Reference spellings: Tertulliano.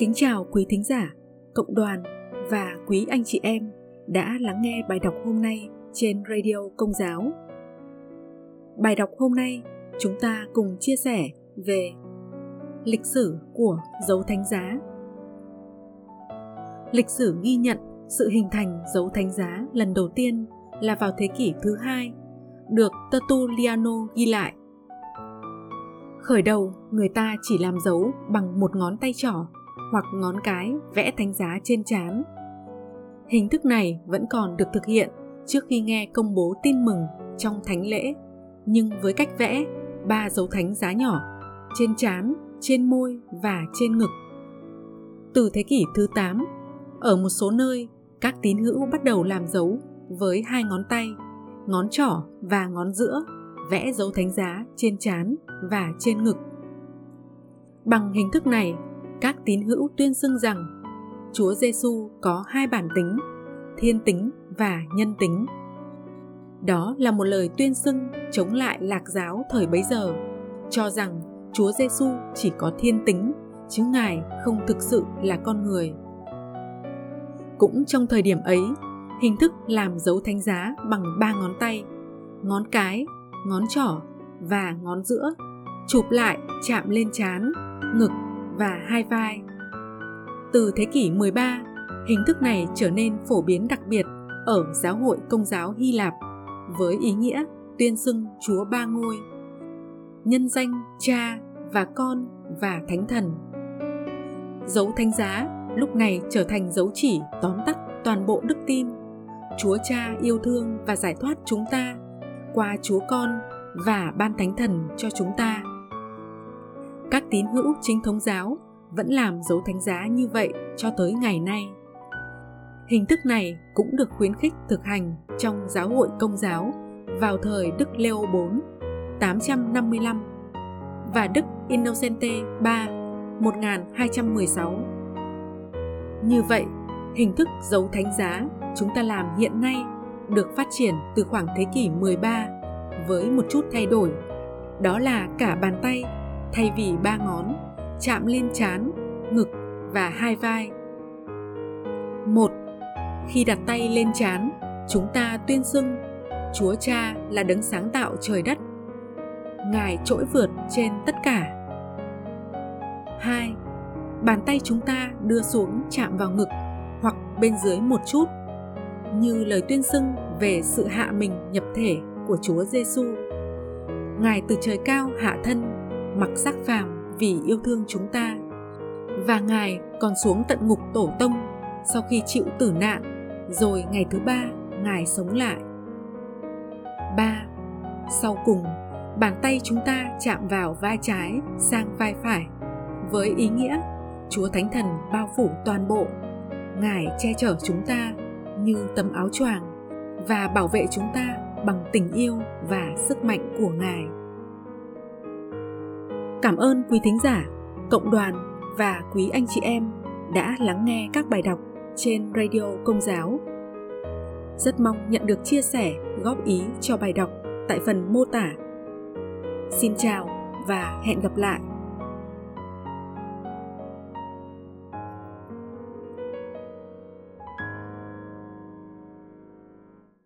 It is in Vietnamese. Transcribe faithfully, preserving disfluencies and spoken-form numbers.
Kính chào quý thính giả, cộng đoàn và quý anh chị em đã lắng nghe bài đọc hôm nay trên Radio Công giáo. Bài đọc hôm nay chúng ta cùng chia sẻ về lịch sử của dấu thánh giá. Lịch sử ghi nhận sự hình thành dấu thánh giá lần đầu tiên là vào thế kỷ thứ hai, được Tertulliano ghi lại. Khởi đầu, người ta chỉ làm dấu bằng một ngón tay trỏ hoặc ngón cái vẽ thánh giá trên trán. Hình thức này vẫn còn được thực hiện trước khi nghe công bố tin mừng trong thánh lễ, nhưng với cách vẽ ba dấu thánh giá nhỏ trên trán, trên môi và trên ngực. Từ thế kỷ thứ tám, ở một số nơi, các tín hữu bắt đầu làm dấu với hai ngón tay, ngón trỏ và ngón giữa, vẽ dấu thánh giá trên trán và trên ngực. Bằng hình thức này, các tín hữu tuyên xưng rằng Chúa Giêsu có hai bản tính, thiên tính và nhân tính. Đó là một lời tuyên xưng chống lại lạc giáo thời bấy giờ, cho rằng Chúa Giêsu chỉ có thiên tính, chứ Ngài không thực sự là con người. Cũng trong thời điểm ấy, hình thức làm dấu thánh giá bằng ba ngón tay, ngón cái, ngón trỏ và ngón giữa chụp lại chạm lên trán, ngực và hai vai. Từ thế kỷ mười ba, hình thức này trở nên phổ biến đặc biệt ở giáo hội Công giáo Hy Lạp với ý nghĩa tuyên xưng Chúa Ba Ngôi, nhân danh Cha và Con và Thánh Thần. Dấu thánh giá lúc này trở thành dấu chỉ tóm tắt toàn bộ đức tin. Chúa Cha yêu thương và giải thoát chúng ta qua Chúa Con và ban Thánh Thần cho chúng ta. Các tín hữu chính thống giáo vẫn làm dấu thánh giá như vậy cho tới ngày nay. Hình thức này cũng được khuyến khích thực hành trong giáo hội Công giáo vào thời Đức Leo bốn tám trăm năm mươi lăm và Đức Innocent ba một nghìn hai trăm mười sáu. Như vậy, hình thức dấu thánh giá chúng ta làm hiện nay được phát triển từ khoảng thế kỷ mười ba với một chút thay đổi, đó là cả bàn tay thay vì ba ngón chạm lên trán, ngực và hai vai. Một, khi đặt tay lên trán, chúng ta tuyên xưng Chúa Cha là đấng sáng tạo trời đất, Ngài trỗi vượt trên tất cả. Hai, bàn tay chúng ta đưa xuống chạm vào ngực hoặc bên dưới một chút, như lời tuyên xưng về sự hạ mình nhập thể của Chúa Giêsu. Ngài từ trời cao hạ thân, mặc xác phàm vì yêu thương chúng ta, và Ngài còn xuống tận ngục tổ tông sau khi chịu tử nạn, rồi ngày thứ ba Ngài sống lại. Ba, sau cùng, bàn tay chúng ta chạm vào vai trái sang vai phải với ý nghĩa Chúa Thánh Thần bao phủ toàn bộ, Ngài che chở chúng ta như tấm áo choàng và bảo vệ chúng ta bằng tình yêu và sức mạnh của Ngài. Cảm ơn quý thính giả, cộng đoàn và quý anh chị em đã lắng nghe các bài đọc trên Radio Công giáo. Rất mong nhận được chia sẻ, góp ý cho bài đọc tại phần mô tả. Xin chào và hẹn gặp lại!